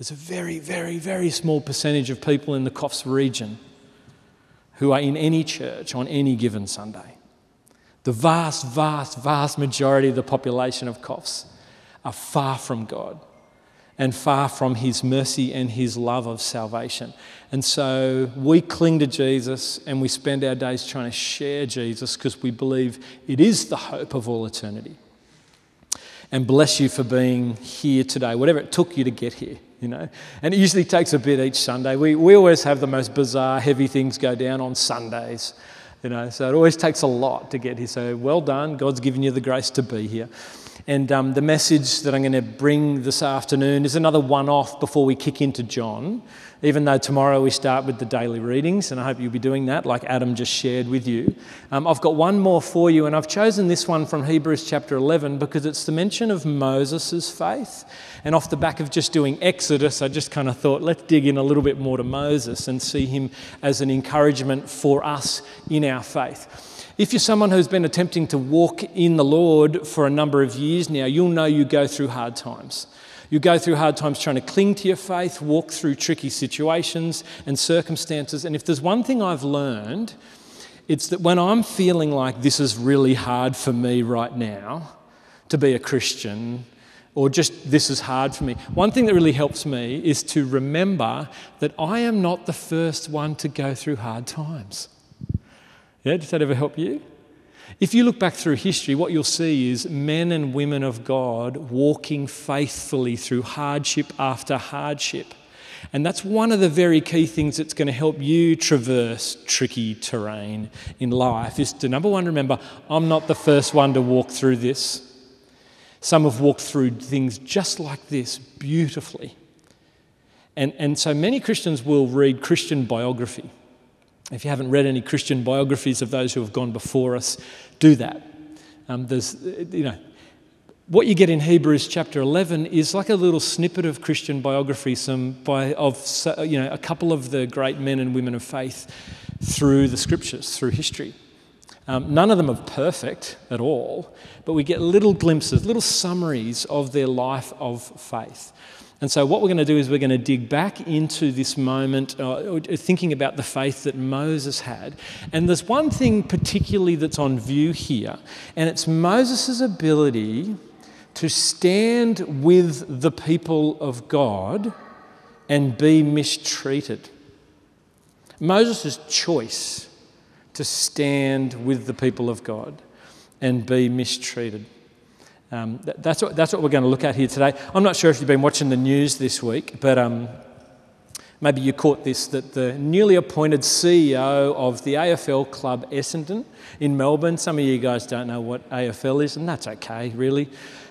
There's a very, very, very small percentage of people in the Coffs region who are in any church on any given Sunday. The vast, vast, vast majority of the population of Coffs are far from God and far from his mercy and his love of salvation. And so we cling to Jesus and we spend our days trying to share Jesus because we believe it is the hope of all eternity. And bless you for being here today, whatever it took you to get here, you know. And it usually takes a bit each Sunday. We always have the most bizarre, heavy things go down on Sundays, you know. So it always takes a lot to get here. So well done. God's given you the grace to be here. And the message that I'm going to bring this afternoon is another one-off before we kick into John, even though tomorrow we start with the daily readings, and I hope you'll be doing that like Adam just shared with you. I've got one more for you, and I've chosen this one from Hebrews chapter 11 because it's the mention of Moses' faith. And off the back of just doing Exodus, I just kind of thought, let's dig in a little bit more to Moses and see him as an encouragement for us in our faith. If you're someone who's been attempting to walk in the Lord for a number of years now, you'll know you go through hard times. You go through hard times trying to cling to your faith, walk through tricky situations and circumstances. And if there's one thing I've learned, it's that when I'm feeling like this is really hard for me right now to be a Christian, or just this is hard for me, one thing that really helps me is to remember that I am not the first one to go through hard times. Yeah, does that ever help you? If you look back through history, what you'll see is men and women of God walking faithfully through hardship after hardship. And that's one of the very key things that's going to help you traverse tricky terrain in life is to, number one, remember, I'm not the first one to walk through this. Some have walked through things just like this beautifully. And so many Christians will read Christian biography. If you haven't read any Christian biographies of those who have gone before us, do that. What you get in Hebrews chapter 11 is like a little snippet of Christian biography, a couple of the great men and women of faith through the scriptures, through history. None of them are perfect at all, but we get little glimpses, little summaries of their life of faith. And so what we're going to do is we're going to dig back into this moment, thinking about the faith that Moses had. And there's one thing particularly that's on view here, and it's Moses' ability to stand with the people of God and be mistreated. Moses' choice to stand with the people of God and be mistreated. That's what we're going to look at here today. I'm not sure if you've been watching the news this week, but maybe you caught this, that the newly appointed CEO of the AFL club Essendon in Melbourne, some of you guys don't know what AFL is, and that's okay, really.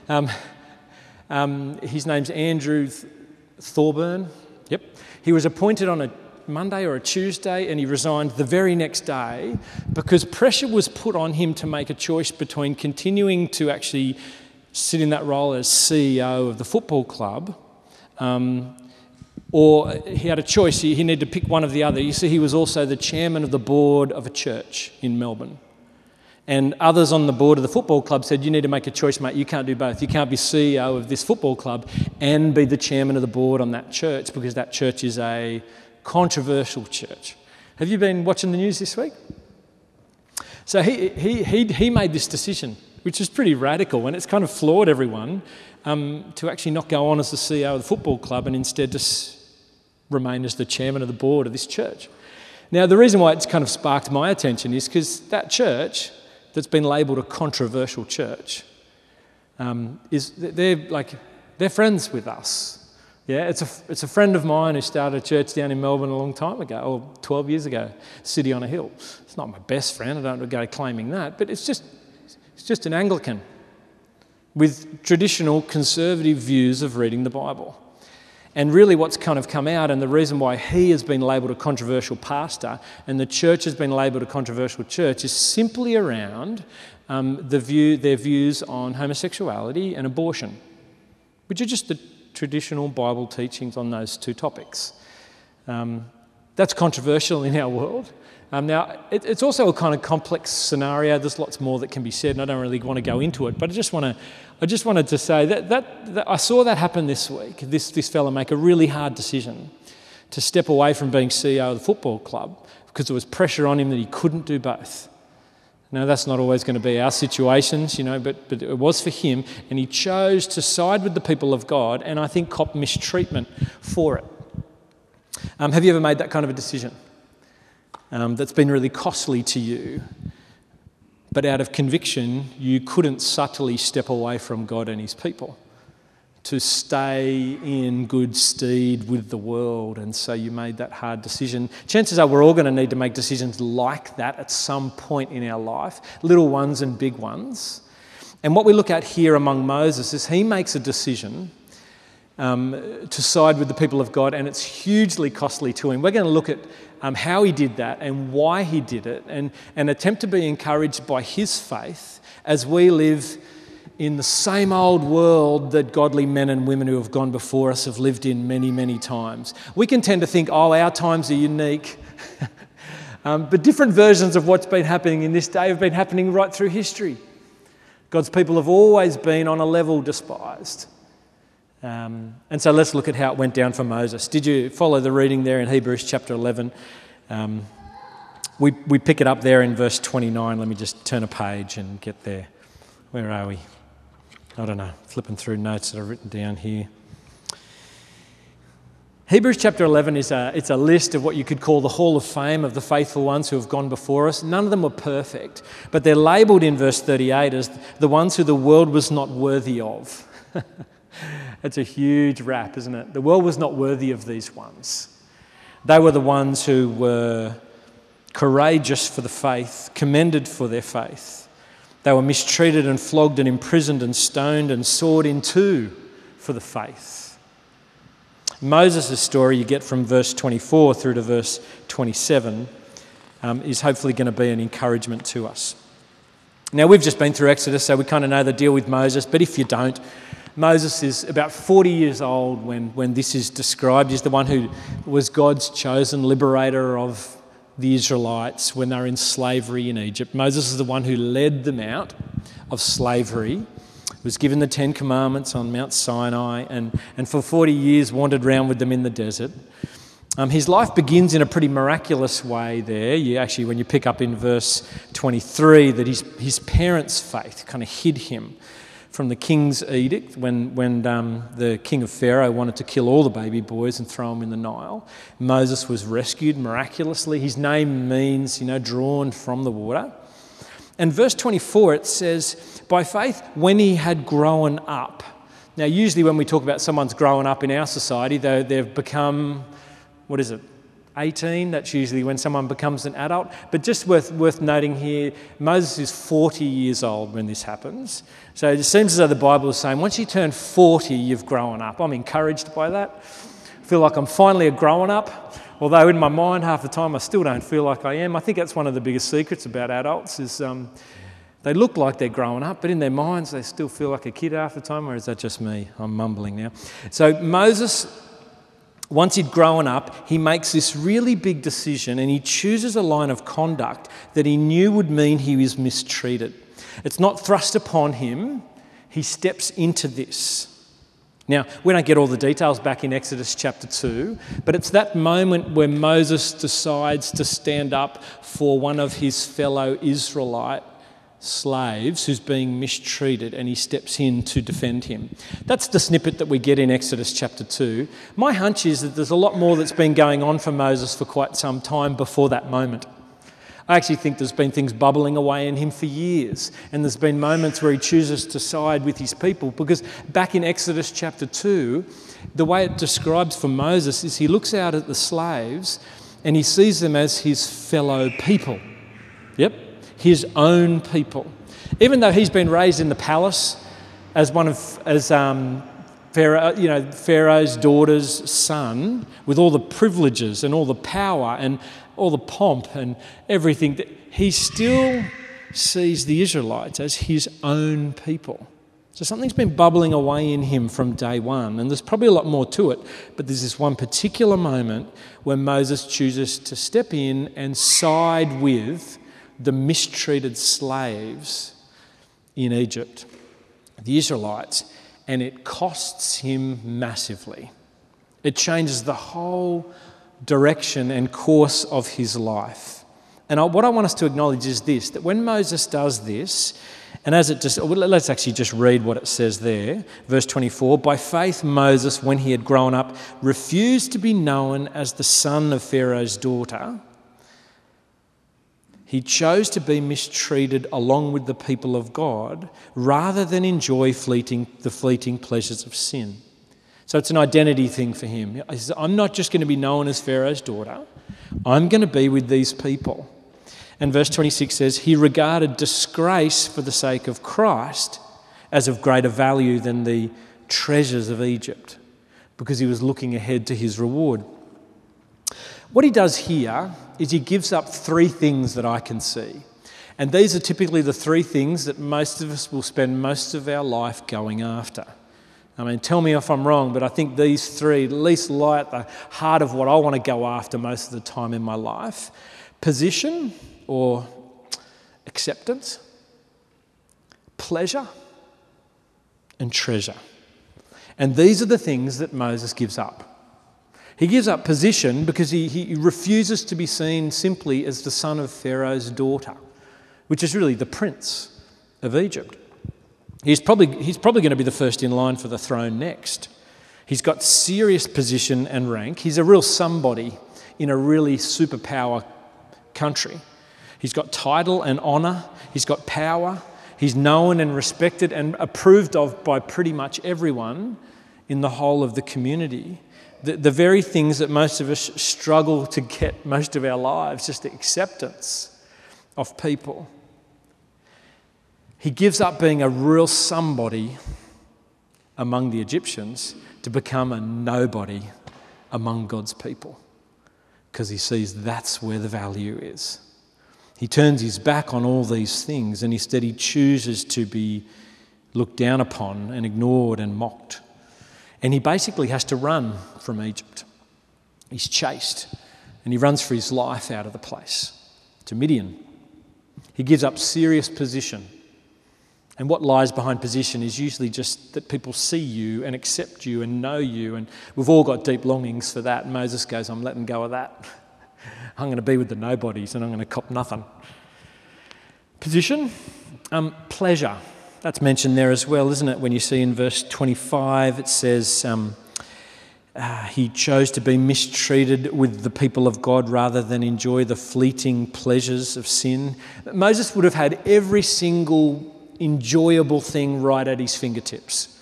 His name's Andrew Thorburn. Yep. He was appointed on a Monday or a Tuesday, and he resigned the very next day because pressure was put on him to make a choice between continuing to actually sit in that role as CEO of the football club, or he had a choice. He needed to pick one or the other. You see, he was also the chairman of the board of a church in Melbourne. And others on the board of the football club said, you need to make a choice, mate. You can't do both. You can't be CEO of this football club and be the chairman of the board on that church, because that church is a controversial church. Have you been watching the news this week? So he made this decision, which is pretty radical, and it's kind of floored everyone to actually not go on as the CEO of the football club and instead just remain as the chairman of the board of this church. Now, the reason why it's kind of sparked my attention is because that church that's been labelled a controversial church they're friends with us. Yeah, it's a friend of mine who started a church down in Melbourne a long time ago, or 12 years ago, City on a Hill. It's not my best friend, I don't go claiming that, but it's just an Anglican with traditional conservative views of reading the Bible. And really what's kind of come out, and the reason why he has been labelled a controversial pastor and the church has been labelled a controversial church, is simply around their views on homosexuality and abortion, which are just the traditional Bible teachings on those two topics. That's controversial in our world. Now, it's also a kind of complex scenario. There's lots more that can be said, and I don't really want to go into it. But I just wanted to say that I saw that happen this week. This fella make a really hard decision to step away from being CEO of the football club because there was pressure on him that he couldn't do both. Now, that's not always going to be our situations, but it was for him, and he chose to side with the people of God, and I think cop mistreatment for it. Have you ever made that kind of a decision? That's been really costly to you, but out of conviction, you couldn't subtly step away from God and his people to stay in good stead with the world, and so you made that hard decision. Chances are we're all going to need to make decisions like that at some point in our life, little ones and big ones. And what we look at here among Moses is he makes a decision to side with the people of God, and it's hugely costly to him. We're going to look at how he did that and why he did it, and attempt to be encouraged by his faith as we live in the same old world that godly men and women who have gone before us have lived in many, many times. We can tend to think, oh, our times are unique. But different versions of what's been happening in this day have been happening right through history. God's people have always been on a level despised. And so let's look at how it went down for Moses. Did you follow the reading there in Hebrews chapter 11? We pick it up there in verse 29. Let me just turn a page and get there. Where are we? I don't know. Flipping through notes that I've written down here. Hebrews chapter 11 it's a list of what you could call the hall of fame of the faithful ones who have gone before us. None of them were perfect, but they're labelled in verse 38 as the ones who the world was not worthy of. That's a huge rap, isn't it? The world was not worthy of these ones. They were the ones who were courageous for the faith, commended for their faith. They were mistreated and flogged and imprisoned and stoned and sawed in two for the faith. Moses' story you get from verse 24 through to verse 27 is hopefully going to be an encouragement to us. Now, we've just been through Exodus, so we kind of know the deal with Moses, but if you don't, Moses is about 40 years old when this is described. He's the one who was God's chosen liberator of the Israelites when they were in slavery in Egypt. Moses is the one who led them out of slavery, was given the 10 Commandments on Mount Sinai, and for 40 years wandered around with them in the desert. His life begins in a pretty miraculous way there. When you pick up in verse 23 that his parents' faith kind of hid him from the king's edict when the king of Pharaoh wanted to kill all the baby boys and throw them in the Nile. Moses was rescued miraculously. His name means, drawn from the water. And verse 24, it says, by faith, when he had grown up. Now, usually when we talk about someone's grown up in our society, they've become, 18? That's usually when someone becomes an adult. But just worth noting here, Moses is 40 years old when this happens. So it seems as though the Bible is saying, once you turn 40, you've grown up. I'm encouraged by that. I feel like I'm finally a grown up, although in my mind half the time I still don't feel like I am. I think that's one of the biggest secrets about adults is they look like they're growing up, but in their minds they still feel like a kid half the time, or is that just me? I'm mumbling now. So Moses, once he'd grown up, he makes this really big decision and he chooses a line of conduct that he knew would mean he was mistreated. It's not thrust upon him. He steps into this. Now, we don't get all the details back in Exodus chapter 2, but it's that moment where Moses decides to stand up for one of his fellow Israelite slaves who's being mistreated, and he steps in to defend him. That's the snippet that we get in Exodus chapter 2. My hunch is that there's a lot more that's been going on for Moses for quite some time before that moment. I actually think there's been things bubbling away in him for years, and there's been moments where he chooses to side with his people, because back in Exodus chapter 2, the way it describes for Moses is he looks out at the slaves and he sees them as his fellow people. Yep. His own people. Even though he's been raised in the palace as Pharaoh's daughter's son, with all the privileges and all the power and all the pomp and everything, he still sees the Israelites as his own people. So something's been bubbling away in him from day one, and there's probably a lot more to it, but there's this one particular moment where Moses chooses to step in and side with the mistreated slaves in Egypt, the Israelites, and it costs him massively. It changes the whole direction and course of his life. And what I want us to acknowledge is this, that when Moses does this, and let's actually just read what it says there, verse 24, by faith Moses, when he had grown up, refused to be known as the son of Pharaoh's daughter. He chose to be mistreated along with the people of God rather than enjoy the fleeting pleasures of sin. So it's an identity thing for him. He says, I'm not just going to be known as Pharaoh's daughter. I'm going to be with these people. And verse 26 says, he regarded disgrace for the sake of Christ as of greater value than the treasures of Egypt, because he was looking ahead to his reward. What he does here is he gives up three things that I can see. And these are typically the three things that most of us will spend most of our life going after. I mean, tell me if I'm wrong, but I think these three at least lie at the heart of what I want to go after most of the time in my life. Position or acceptance, pleasure and treasure. And these are the things that Moses gives up. He gives up position because he refuses to be seen simply as the son of Pharaoh's daughter, which is really the prince of Egypt. He's probably going to be the first in line for the throne next. He's got serious position and rank. He's a real somebody in a really superpower country. He's got title and honour. He's got power. He's known and respected and approved of by pretty much everyone in the whole of the community. The very things that most of us struggle to get most of our lives, just the acceptance of people. He gives up being a real somebody among the Egyptians to become a nobody among God's people, because he sees that's where the value is. He turns his back on all these things, and instead he chooses to be looked down upon and ignored and mocked. And he basically has to run from Egypt. He's chased, and he runs for his life out of the place to Midian. He gives up serious position. And what lies behind position is usually just that people see you and accept you and know you. And we've all got deep longings for that. And Moses goes, I'm letting go of that. I'm going to be with the nobodies and I'm going to cop nothing. Position, pleasure. That's mentioned there as well, isn't it? When you see in verse 25, it says he chose to be mistreated with the people of God rather than enjoy the fleeting pleasures of sin. Moses would have had every single enjoyable thing right at his fingertips.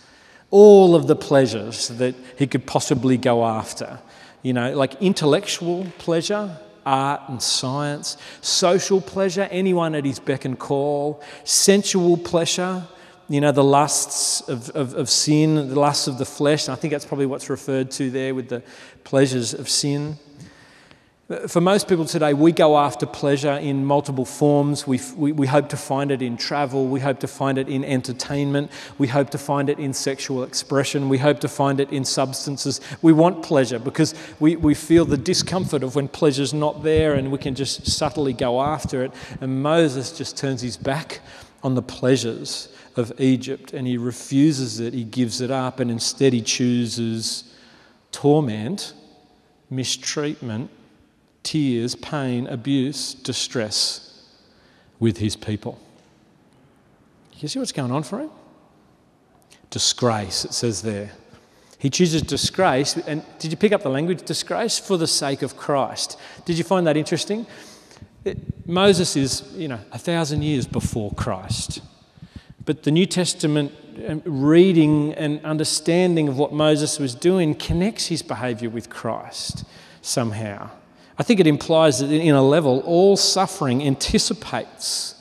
All of the pleasures that he could possibly go after. You know, like intellectual pleasure, art and science, social pleasure, anyone at his beck and call, sensual pleasure, you know, the lusts of sin, the lusts of the flesh. And I think that's probably what's referred to there with the pleasures of sin. For most people today, we go after pleasure in multiple forms. We hope to find it in travel. We hope to find it in entertainment. We hope to find it in sexual expression. We hope to find it in substances. We want pleasure because we feel the discomfort of when pleasure's not there, and we can just subtly go after it. And Moses just turns his back on the pleasures of Egypt, and he refuses it. He gives it up, and instead he chooses torment, mistreatment, tears, pain, abuse, distress with his people. You see what's going on for him? Disgrace, it says there. He chooses disgrace, and did you pick up the language? Disgrace for the sake of Christ. Did you find that interesting? Moses is, 1,000 years before Christ. But the New Testament reading and understanding of what Moses was doing connects his behaviour with Christ somehow. I think it implies that in a level, all suffering anticipates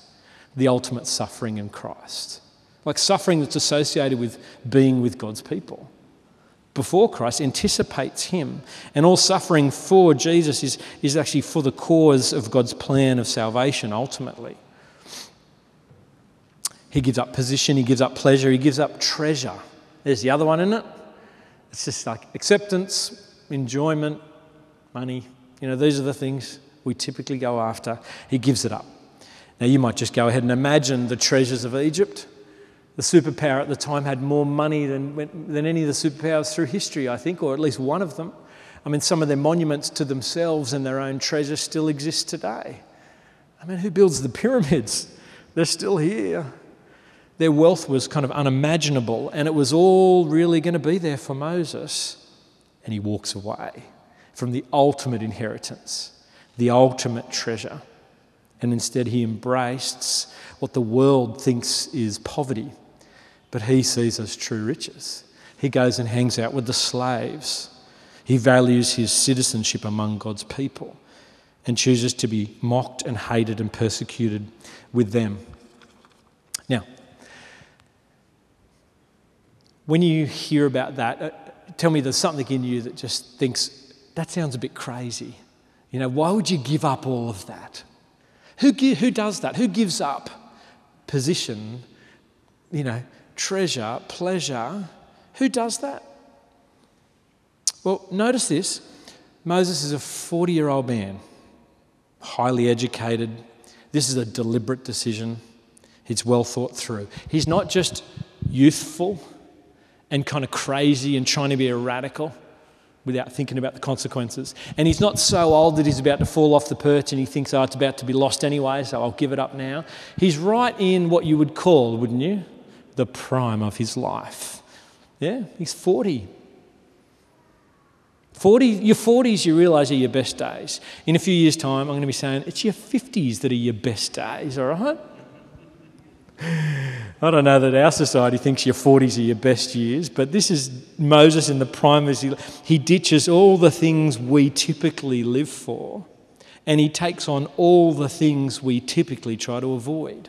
the ultimate suffering in Christ. Like suffering that's associated with being with God's people before Christ anticipates him. And all suffering for Jesus is actually for the cause of God's plan of salvation ultimately. He gives up position, he gives up pleasure, he gives up treasure. There's the other one, isn't it? It's just like acceptance, enjoyment, money. You know, these are the things we typically go after. He gives it up. Now, you might just go ahead and imagine the treasures of Egypt. The superpower at the time had more money than any of the superpowers through history, I think, or at least one of them. I mean, some of their monuments to themselves and their own treasure still exist today. I mean, who builds the pyramids? They're still here. Their wealth was kind of unimaginable, and it was all really going to be there for Moses. And he walks away from the ultimate inheritance, the ultimate treasure. And instead he embraced what the world thinks is poverty, but he sees as true riches. He goes and hangs out with the slaves. He values his citizenship among God's people and chooses to be mocked and hated and persecuted with them. Now, when you hear about that, tell me there's something in you that just thinks, that sounds a bit crazy. You know, why would you give up all of that? Who does that? Who gives up position, you know, treasure, pleasure? Who does that? Well, notice this. Moses is a 40-year-old man, highly educated. This is a deliberate decision. It's well thought through. He's not just youthful and kind of crazy and trying to be a radical without thinking about the consequences. And he's not so old that he's about to fall off the perch and he thinks, oh, it's about to be lost anyway, so I'll give it up now. He's right in what you would call, wouldn't you, the prime of his life. Yeah, he's 40. 40, your 40s, you realise, are your best days. In a few years' time, I'm going to be saying, it's your 50s that are your best days, all right? I don't know that our society thinks your 40s are your best years, but this is Moses in the prime. He ditches all the things we typically live for, and he takes on all the things we typically try to avoid.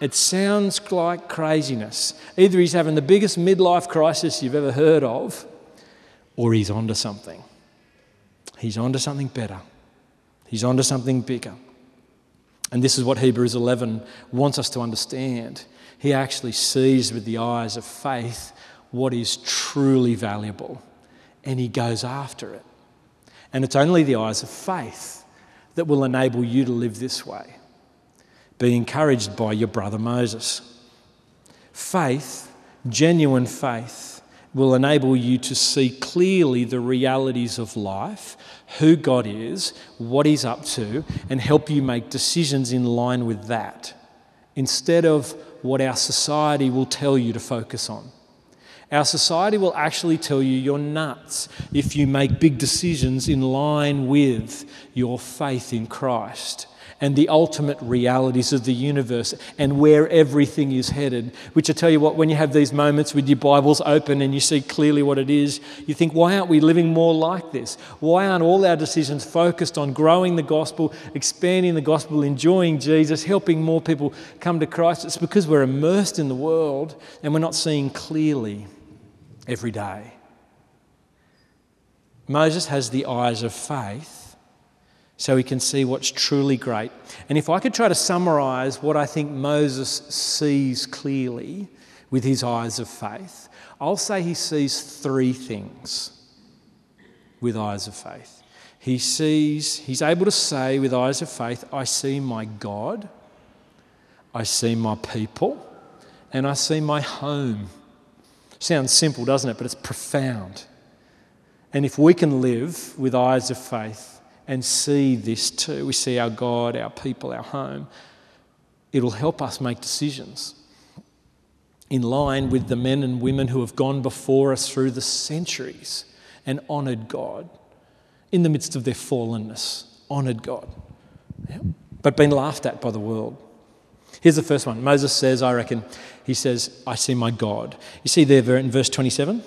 It sounds like craziness. Either he's having the biggest midlife crisis you've ever heard of, or he's onto something. He's onto something better. He's onto something bigger. And this is what Hebrews 11 wants us to understand. He actually sees with the eyes of faith what is truly valuable, and he goes after it. And it's only the eyes of faith that will enable you to live this way. Be encouraged by your brother Moses. Faith, genuine faith, will enable you to see clearly the realities of life, who God is, what he's up to, and help you make decisions in line with that, instead of what our society will tell you to focus on. Our society will actually tell you you're nuts if you make big decisions in line with your faith in Christ and the ultimate realities of the universe and where everything is headed, which I tell you what, when you have these moments with your Bibles open and you see clearly what it is, you think, why aren't we living more like this? Why aren't all our decisions focused on growing the gospel, expanding the gospel, enjoying Jesus, helping more people come to Christ? It's because we're immersed in the world and we're not seeing clearly every day. Moses has the eyes of faith, so he can see what's truly great. And if I could try to summarise what I think Moses sees clearly with his eyes of faith, I'll say he sees three things with eyes of faith. He's able to say with eyes of faith, I see my God, I see my people, and I see my home. Sounds simple, doesn't it? But it's profound. And if we can live with eyes of faith and see this too, we see our God, our people, our home, it'll help us make decisions in line with the men and women who have gone before us through the centuries and honoured God in the midst of their fallenness, honoured God, but been laughed at by the world. Here's the first one. Moses says, I reckon, he says, I see my God. You see there in verse 27?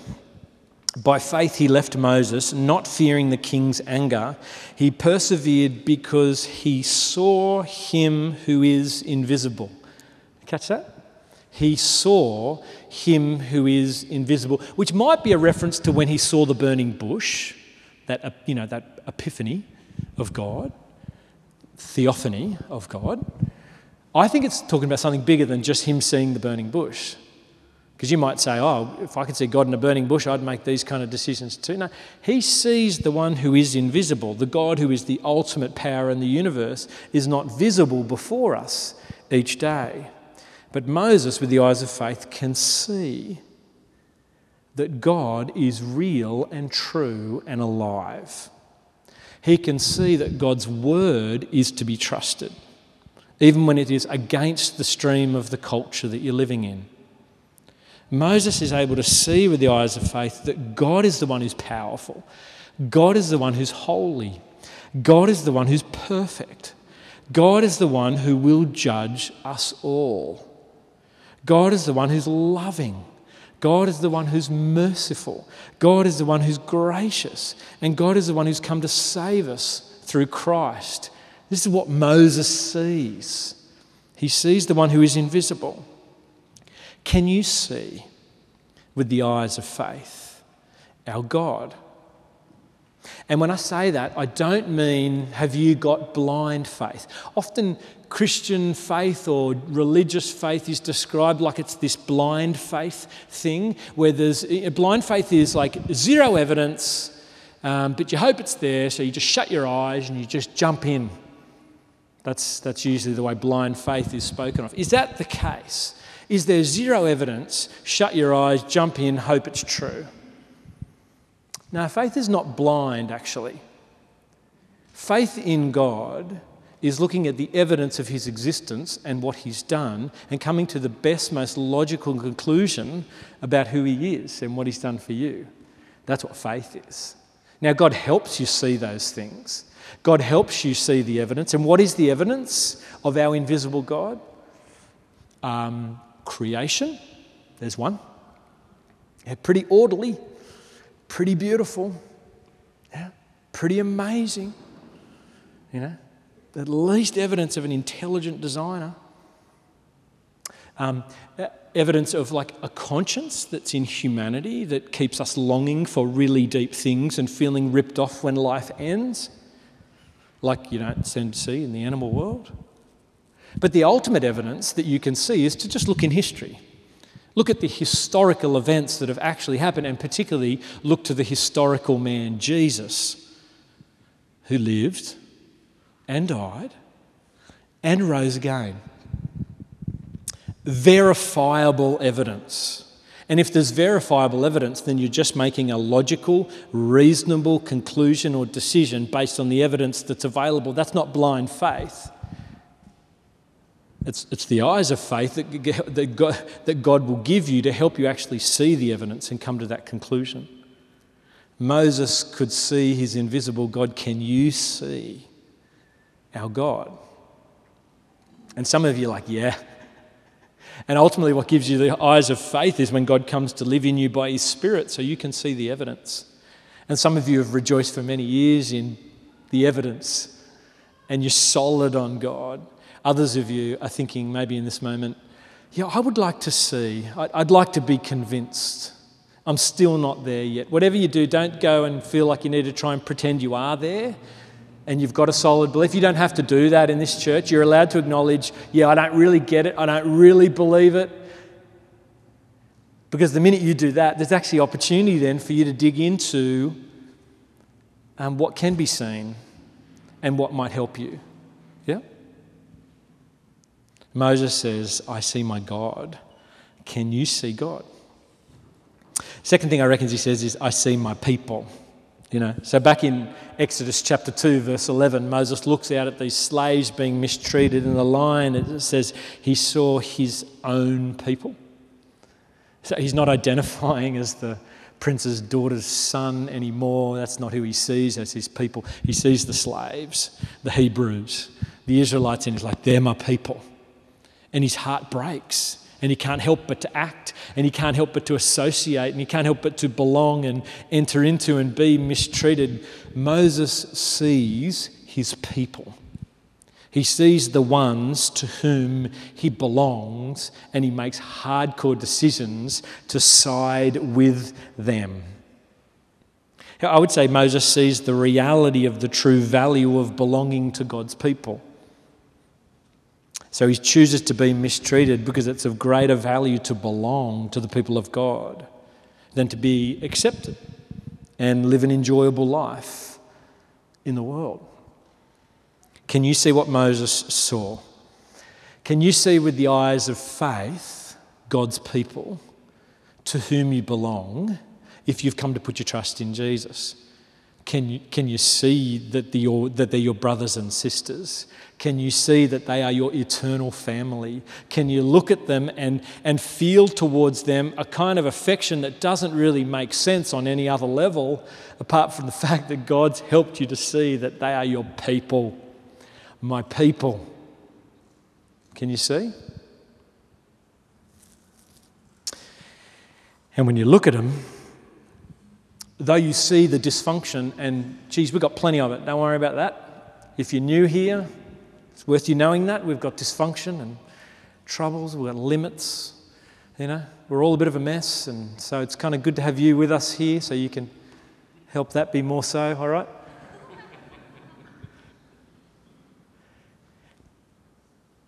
By faith he left Moses, not fearing the king's anger. He persevered because he saw him who is invisible. Catch that? He saw him who is invisible, which might be a reference to when he saw the burning bush, that, you know, that epiphany of God, theophany of God. I think it's talking about something bigger than just him seeing the burning bush. Because you might say, oh, if I could see God in a burning bush, I'd make these kind of decisions too. No, he sees the one who is invisible. The God who is the ultimate power in the universe is not visible before us each day. But Moses, with the eyes of faith, can see that God is real and true and alive. He can see that God's word is to be trusted, even when it is against the stream of the culture that you're living in. Moses is able to see with the eyes of faith that God is the one who's powerful. God is the one who's holy. God is the one who's perfect. God is the one who will judge us all. God is the one who's loving. God is the one who's merciful. God is the one who's gracious. And God is the one who's come to save us through Christ. This is what Moses sees. He sees the one who is invisible. Can you see with the eyes of faith our God? And when I say that, I don't mean have you got blind faith. Often Christian faith or religious faith is described like it's this blind faith thing, where there's blind faith is like zero evidence, but you hope it's there, so you just shut your eyes and you just jump in. That's usually the way blind faith is spoken of. Is that the case? Is there zero evidence, shut your eyes, jump in, hope it's true? Now, faith is not blind, actually. Faith in God is looking at the evidence of his existence and what he's done and coming to the best, most logical conclusion about who he is and what he's done for you. That's what faith is. Now, God helps you see those things. God helps you see the evidence. And what is the evidence of our invisible God? Creation, there's one. Yeah, pretty orderly, pretty beautiful, yeah, pretty amazing. You know, at least evidence of an intelligent designer. Evidence of like a conscience that's in humanity that keeps us longing for really deep things and feeling ripped off when life ends, like you don't tend to see in the animal world. But the ultimate evidence that you can see is to just look in history. Look at the historical events that have actually happened, and particularly look to the historical man, Jesus, who lived and died and rose again. Verifiable evidence. And if there's verifiable evidence, then you're just making a logical, reasonable conclusion or decision based on the evidence that's available. That's not blind faith. It's the eyes of faith that God will give you to help you actually see the evidence and come to that conclusion. Moses could see his invisible God. Can you see our God? And some of you are like, yeah. And ultimately what gives you the eyes of faith is when God comes to live in you by his Spirit so you can see the evidence. And some of you have rejoiced for many years in the evidence and you're solid on God. Others of you are thinking maybe in this moment, yeah, I would like to see, I'd like to be convinced. I'm still not there yet. Whatever you do, don't go and feel like you need to try and pretend you are there and you've got a solid belief. You don't have to do that in this church. You're allowed to acknowledge, yeah, I don't really get it. I don't really believe it. Because the minute you do that, there's actually opportunity then for you to dig into what can be seen and what might help you. Yeah? Moses says, I see my God. Can you see God? Second thing I reckon he says is, I see my people. You know, so back in Exodus chapter 2, verse 11, Moses looks out at these slaves being mistreated in the line. It says he saw his own people. So he's not identifying as the prince's daughter's son anymore. That's not who he sees as his people. He sees the slaves, the Hebrews, the Israelites, and he's like, they're my people. And his heart breaks and he can't help but to act and he can't help but to associate and he can't help but to belong and enter into and be mistreated. Moses sees his people. He sees the ones to whom he belongs and he makes hardcore decisions to side with them. I would say Moses sees the reality of the true value of belonging to God's people. So he chooses to be mistreated because it's of greater value to belong to the people of God than to be accepted and live an enjoyable life in the world. Can you see what Moses saw? Can you see with the eyes of faith God's people to whom you belong if you've come to put your trust in Jesus? Can you see that they're your brothers and sisters? Can you see that they are your eternal family? Can you look at them and feel towards them a kind of affection that doesn't really make sense on any other level apart from the fact that God's helped you to see that they are your people, my people? Can you see? And when you look at them, though you see the dysfunction, and geez, we've got plenty of it, don't worry about that. If you're new here, it's worth you knowing that. We've got dysfunction and troubles, we've got limits, you know. We're all a bit of a mess, and so it's kind of good to have you with us here so you can help that be more so, all right?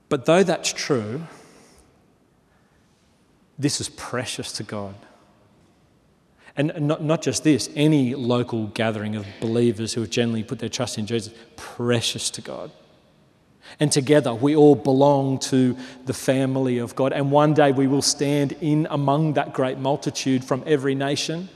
But though that's true, this is precious to God. And not just this, any local gathering of believers who have generally put their trust in Jesus, precious to God. And together we all belong to the family of God. And one day we will stand in among that great multitude from every nation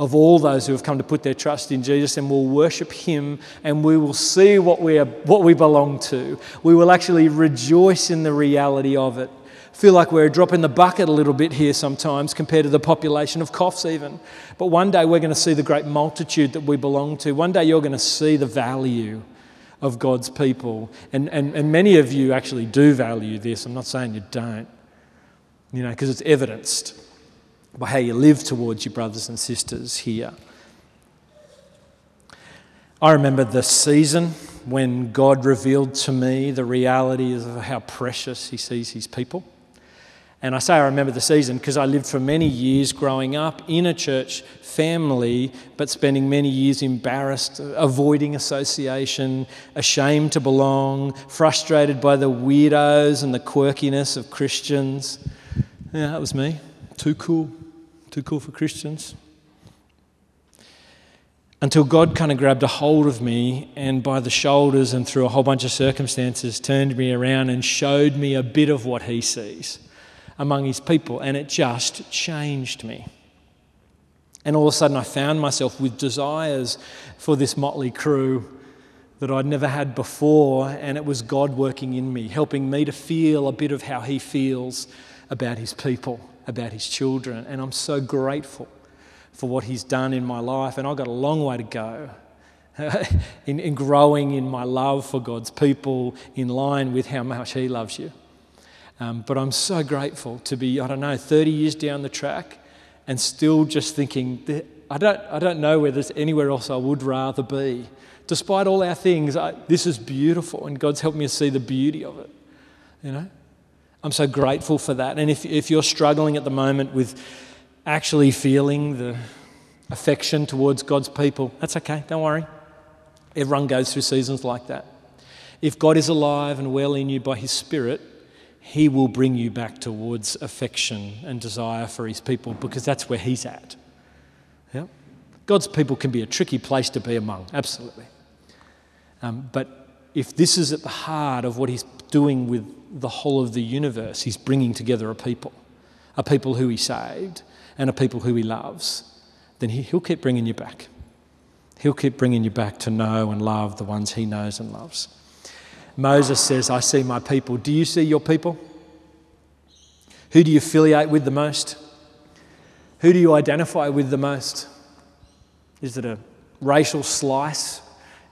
of all those who have come to put their trust in Jesus, and we'll worship him, and we will see what we belong to. We will actually rejoice in the reality of it. Feel like we're a drop in the bucket a little bit here sometimes compared to the population of Coffs even. But one day we're going to see the great multitude that we belong to. One day you're going to see the value of God's people. And many of you actually do value this. I'm not saying you don't, you know, because it's evidenced by how you live towards your brothers and sisters here. I remember the season when God revealed to me the reality of how precious he sees his people. And I say I remember the season because I lived for many years growing up in a church family, but spending many years embarrassed, avoiding association, ashamed to belong, frustrated by the weirdos and the quirkiness of Christians. Yeah, that was me. Too cool for Christians. Until God kind of grabbed a hold of me and by the shoulders and through a whole bunch of circumstances turned me around and showed me a bit of what he sees among his people, and it just changed me. And all of a sudden I found myself with desires for this motley crew that I'd never had before, and it was God working in me, helping me to feel a bit of how he feels about his people, about his children, and I'm so grateful for what he's done in my life. And I've got a long way to go in growing in my love for God's people in line with how much he loves you. But I'm so grateful to be, 30 years down the track and still just thinking, I don't know whether there's anywhere else I would rather be. Despite all our things, this is beautiful, and God's helped me to see the beauty of it, you know. I'm so grateful for that. And if you're struggling at the moment with actually feeling the affection towards God's people, that's okay, don't worry. Everyone goes through seasons like that. If God is alive and well in you by his Spirit, he will bring you back towards affection and desire for his people, because that's where he's at. Yeah? God's people can be a tricky place to be among, absolutely. But if this is at the heart of what he's doing with the whole of the universe, he's bringing together a people who he saved, and a people who he loves, then he'll keep bringing you back. He'll keep bringing you back to know and love the ones he knows and loves. Moses says, I see my people. Do you see your people? Who do you affiliate with the most? Who do you identify with the most? Is it a racial slice?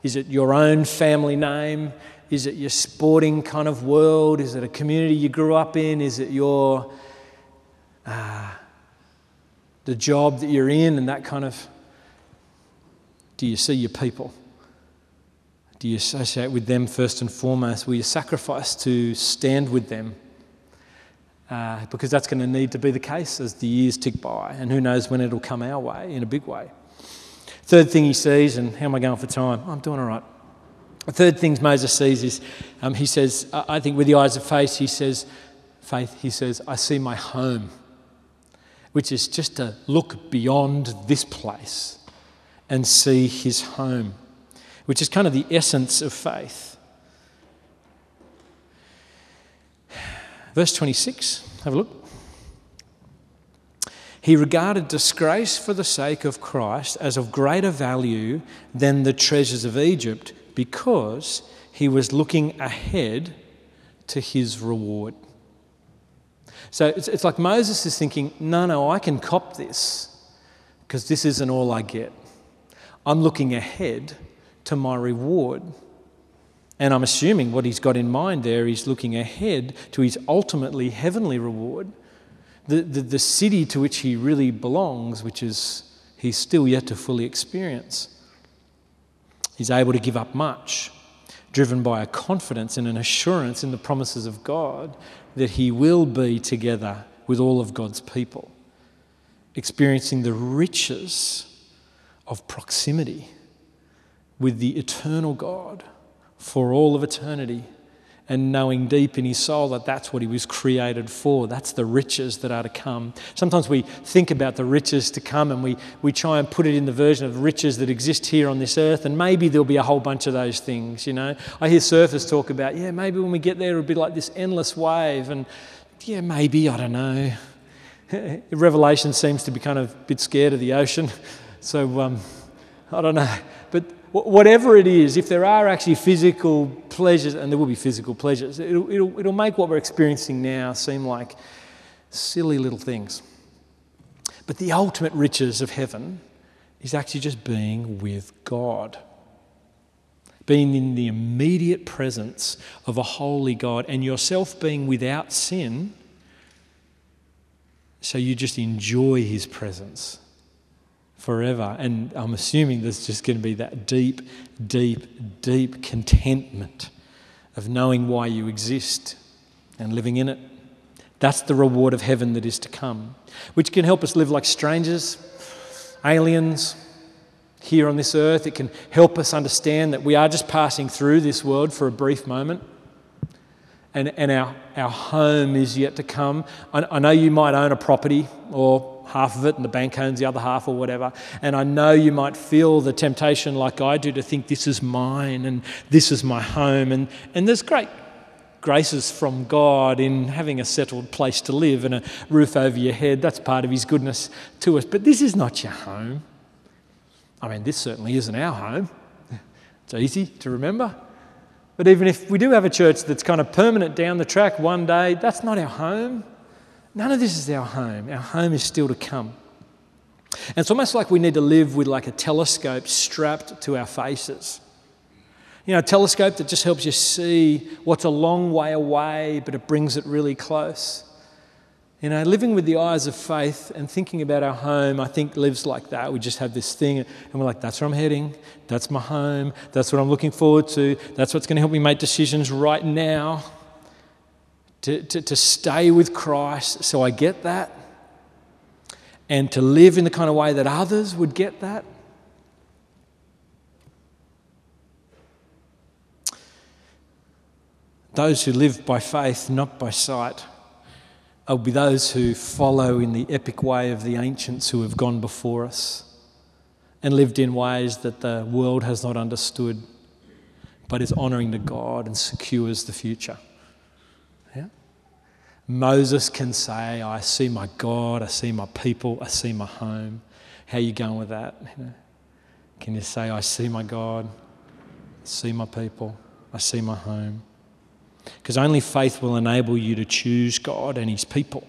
Is it your own family name? Is it your sporting kind of world? Is it a community you grew up in? Is it your... the job that you're in and that kind of... Do you see your people? Do you associate with them first and foremost? Will you sacrifice to stand with them? Because that's going to need to be the case as the years tick by, and who knows when it'll come our way in a big way. Third thing he sees, and how am I going for time? I'm doing all right. The third thing Moses sees is, he says, I think with the eyes of faith, he says, I see my home, which is just to look beyond this place and see his home, which is kind of the essence of faith. Verse 26, have a look. He regarded disgrace for the sake of Christ as of greater value than the treasures of Egypt, because he was looking ahead to his reward. So it's like Moses is thinking, no, I can cop this because this isn't all I get. I'm looking ahead to my reward. And I'm assuming what he's got in mind there, he's looking ahead to his ultimately heavenly reward, the city to which he really belongs, which is he's still yet to fully experience. He's able to give up much, driven by a confidence and an assurance in the promises of God that he will be together with all of God's people, experiencing the riches of proximity with the eternal God for all of eternity, and knowing deep in his soul that that's what he was created for. That's the riches that are to come. Sometimes we think about the riches to come and we try and put it in the version of riches that exist here on this earth, and maybe there'll be a whole bunch of those things, you know. I hear surfers talk about, maybe when we get there it'll be like this endless wave, and maybe, I don't know. Revelation seems to be kind of a bit scared of the ocean, so I don't know. But whatever it is, if there are actually physical pleasures, and there will be physical pleasures, it'll make what we're experiencing now seem like silly little things. But the ultimate riches of heaven is actually just being with God, being in the immediate presence of a holy God, and yourself being without sin, so you just enjoy his presence forever. And I'm assuming there's just going to be that deep, deep, deep contentment of knowing why you exist and living in it. That's the reward of heaven that is to come, which can help us live like strangers, aliens here on this earth. It can help us understand that we are just passing through this world for a brief moment, and our home is yet to come. I know you might own a property, or half of it, and the bank owns the other half or whatever. And I know you might feel the temptation like I do to think this is mine and this is my home. And there's great graces from God in having a settled place to live and a roof over your head. That's part of his goodness to us. But this is not your home. I mean, this certainly isn't our home. It's easy to remember. But even if we do have a church that's kind of permanent down the track one day, that's not our home. None of this is our home. Our home is still to come. And it's almost like we need to live with like a telescope strapped to our faces. You know, a telescope that just helps you see what's a long way away, but it brings it really close. You know, living with the eyes of faith and thinking about our home, I think, lives like that. We just have this thing and we're like, that's where I'm heading. That's my home. That's what I'm looking forward to. That's what's going to help me make decisions right now. To stay with Christ, so I get that, and to live in the kind of way that others would get that. Those who live by faith, not by sight, will be those who follow in the epic way of the ancients who have gone before us and lived in ways that the world has not understood, but is honouring to God and secures the future. Moses can say, I see my God, I see my people, I see my home. How are you going with that? Can you say, I see my God, I see my people, I see my home? Because only faith will enable you to choose God and his people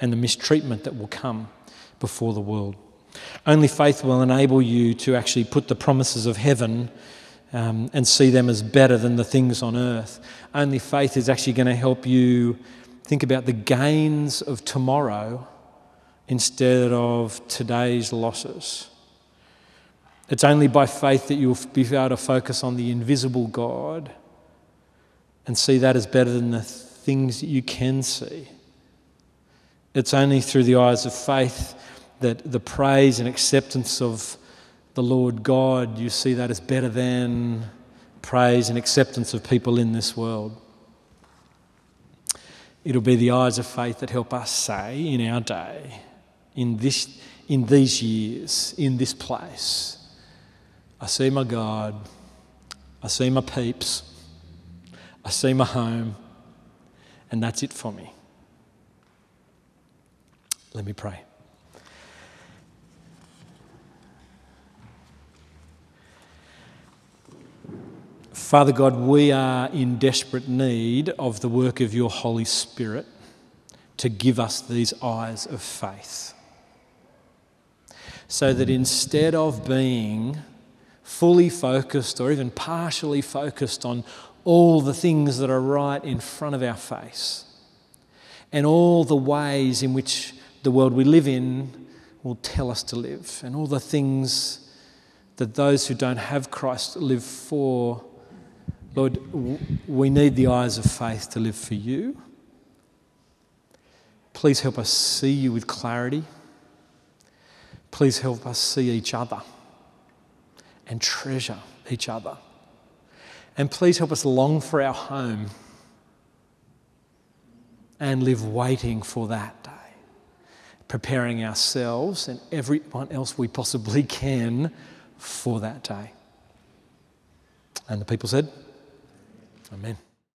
and the mistreatment that will come before the world. Only faith will enable you to actually put the promises of heaven and see them as better than the things on earth. Only faith is actually going to help you think about the gains of tomorrow instead of today's losses. It's only by faith that you'll be able to focus on the invisible God and see that as better than the things that you can see. It's only through the eyes of faith that the praise and acceptance of the Lord God, you see that as better than praise and acceptance of people in this world. It'll be the eyes of faith that help us say in our day, in these years, in this place, I see my God, I see my peeps, I see my home, and that's it for me. Let me pray. Father God, we are in desperate need of the work of your Holy Spirit to give us these eyes of faith, so that instead of being fully focused or even partially focused on all the things that are right in front of our face and all the ways in which the world we live in will tell us to live and all the things that those who don't have Christ live for, Lord, we need the eyes of faith to live for you. Please help us see you with clarity. Please help us see each other and treasure each other. And please help us long for our home and live waiting for that day, preparing ourselves and everyone else we possibly can for that day. And the people said, Amen.